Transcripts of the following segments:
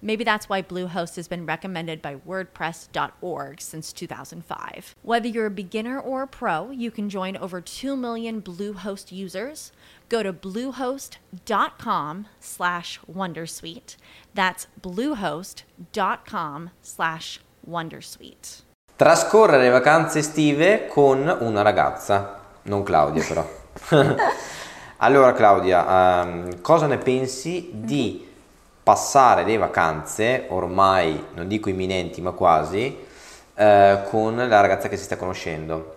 Maybe that's why Bluehost has been recommended by wordpress.org since 2005. Whether you're a beginner or a pro, you can join over 2 million Bluehost users. Go to bluehost.com/wondersuite. That's bluehost.com/wondersuite. Trascorrere le vacanze estive con una ragazza, non Claudia però. Allora Claudia, cosa ne pensi di passare le vacanze, ormai non dico imminenti ma quasi, con la ragazza che si sta conoscendo?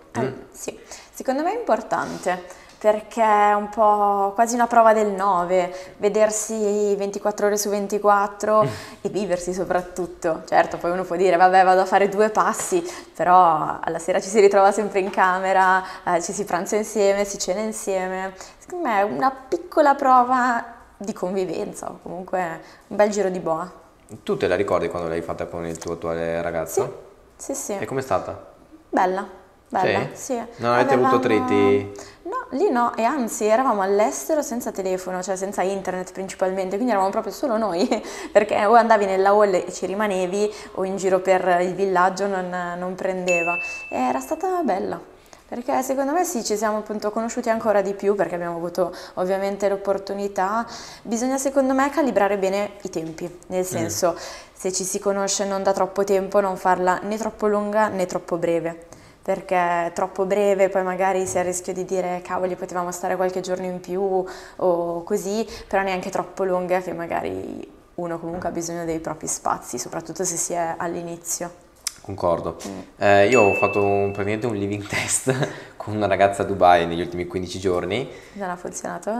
Sì, secondo me è importante perché è un po' quasi una prova del 9, vedersi 24 ore su 24 e viversi soprattutto. Certo, poi uno può dire vabbè, vado a fare 2 passi, però alla sera ci si ritrova sempre in camera, ci si pranza insieme, si cena insieme. Secondo me è una piccola prova di convivenza, o comunque un bel giro di boa. Tu te la ricordi quando l'hai fatta con il tuo attuale ragazzo? Sì, sì, sì. E com'è stata? Bella, sì. Non avete avuto triti? No, lì no, e anzi eravamo all'estero senza telefono, cioè senza internet principalmente, quindi eravamo proprio solo noi, perché o andavi nella hall e ci rimanevi, o in giro per il villaggio non prendeva. E era stata bella. Perché secondo me sì, ci siamo appunto conosciuti ancora di più perché abbiamo avuto ovviamente l'opportunità. Bisogna secondo me calibrare bene i tempi, nel senso se ci si conosce non da troppo tempo non farla né troppo lunga né troppo breve, perché troppo breve poi magari si è a rischio di dire cavoli potevamo stare qualche giorno in più o così, però neanche troppo lunga che magari uno comunque ha bisogno dei propri spazi, soprattutto se si è all'inizio. Concordo. Io ho fatto praticamente un living test con una ragazza a Dubai negli ultimi 15 giorni. Non ha funzionato?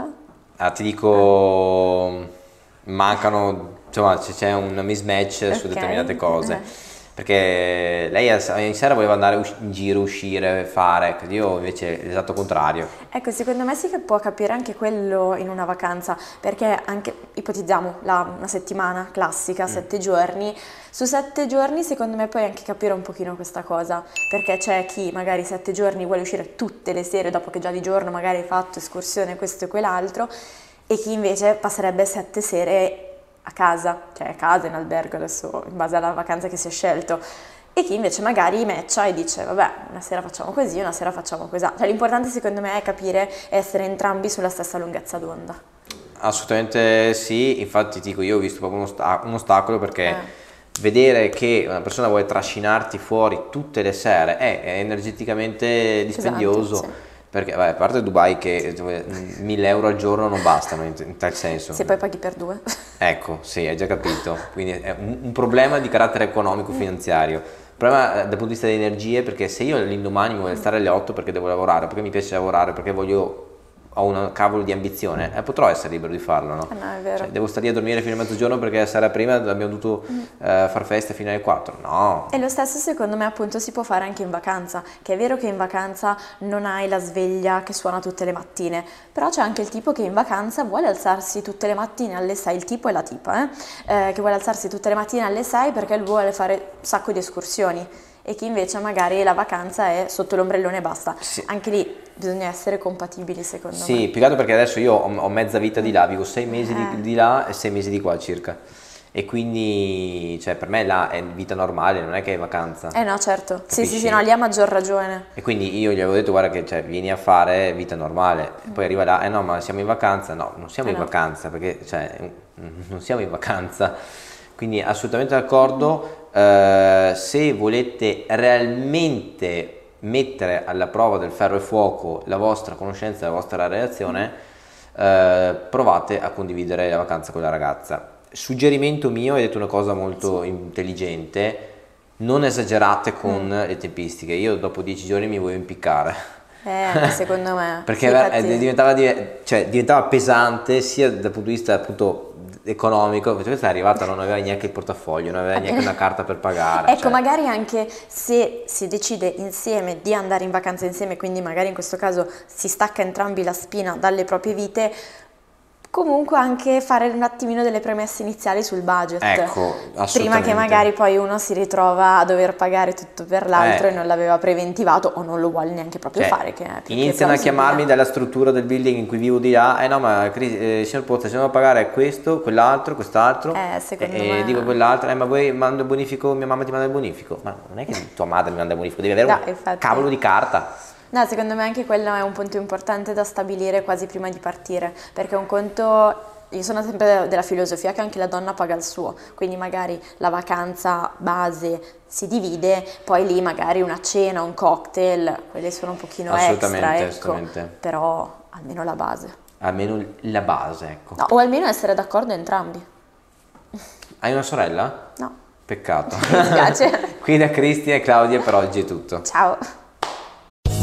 Ti dico, mancano, insomma c'è un mismatch su determinate cose. Perché lei ogni sera voleva andare in giro, uscire, fare, io invece l'esatto contrario. Ecco, secondo me si può capire anche quello in una vacanza, perché anche ipotizziamo una settimana classica, 7 giorni, su 7 giorni secondo me puoi anche capire un pochino questa cosa, perché c'è chi magari 7 giorni vuole uscire tutte le sere dopo che già di giorno magari hai fatto escursione, questo e quell'altro, e chi invece passerebbe 7 sere a casa, cioè a casa, in albergo, adesso in base alla vacanza che si è scelto, e chi invece magari matcha e dice vabbè una sera facciamo così, una sera facciamo così. Cioè l'importante secondo me è capire e essere entrambi sulla stessa lunghezza d'onda. Assolutamente sì, infatti dico io ho visto proprio un ostacolo perché vedere che una persona vuole trascinarti fuori tutte le sere è energeticamente dispendioso. Esatto, sì. Perché a parte Dubai che 1.000 euro al giorno non bastano in tal senso. Se poi paghi per 2. Ecco, sì, hai già capito. Quindi è un problema di carattere economico finanziario. Un problema dal punto di vista delle energie, perché se io l'indomani voglio stare alle 8 perché devo lavorare, perché mi piace lavorare, perché ho una cavolo di ambizione, potrò essere libero di farlo, no? No, è vero. Cioè, devo stare lì a dormire fino a mezzogiorno perché la sera prima abbiamo dovuto far festa fino alle 4, no? E lo stesso secondo me appunto si può fare anche in vacanza, che è vero che in vacanza non hai la sveglia che suona tutte le mattine, però c'è anche il tipo che in vacanza vuole alzarsi tutte le mattine alle 6, il tipo e la tipa, che vuole alzarsi tutte le mattine alle 6 perché lui vuole fare un sacco di escursioni. E chi invece magari la vacanza è sotto l'ombrellone e basta. Sì. Anche lì bisogna essere compatibili secondo me. Sì, più che altro perché adesso io ho mezza vita di là, vivo 6 mesi di là e 6 mesi di qua circa. E quindi cioè per me là è vita normale, non è che è vacanza. No, certo. Capisci? Sì, no, lì ha maggior ragione. E quindi io gli avevo detto guarda che cioè, vieni a fare vita normale. E poi arriva là, no ma siamo in vacanza. No, non siamo in vacanza perché cioè non siamo in vacanza. Quindi assolutamente d'accordo. Se volete realmente mettere alla prova del ferro e fuoco la vostra conoscenza, la vostra relazione, provate a condividere la vacanza con la ragazza. suggerimento mio, hai detto una cosa molto intelligente, non esagerate con le tempistiche. Io dopo 10 giorni mi voglio impiccare. Secondo me perché infatti... diventava pesante sia dal punto di vista appunto economico, perché questa è arrivata non aveva neanche il portafoglio, non aveva neanche una carta per pagare, ecco, cioè. Magari anche se si decide insieme di andare in vacanza insieme, quindi magari in questo caso si stacca entrambi la spina dalle proprie vite, comunque anche fare un attimino delle premesse iniziali sul budget, ecco, prima che magari poi uno si ritrova a dover pagare tutto per l'altro e non l'aveva preventivato o non lo vuole neanche proprio fare, che iniziano a chiamarmi dalla struttura del building in cui vivo di là, no ma signor Pozza, se dobbiamo pagare questo, quell'altro, quest'altro, me... dico quell'altro, ma voi mando il bonifico, mia mamma ti manda il bonifico, ma non è che tua madre mi manda il bonifico, devi avere un cavolo di carta. No, secondo me anche quello è un punto importante da stabilire quasi prima di partire, perché un conto, io sono sempre della filosofia che anche la donna paga il suo, quindi magari la vacanza base si divide, poi lì magari una cena, un cocktail, quelle sono un pochino extra, ecco, però almeno la base. Almeno la base, ecco. No, o almeno essere d'accordo entrambi. Hai una sorella? No. Peccato. Mi piace. Qui da Cristi e Claudia per oggi è tutto. Ciao.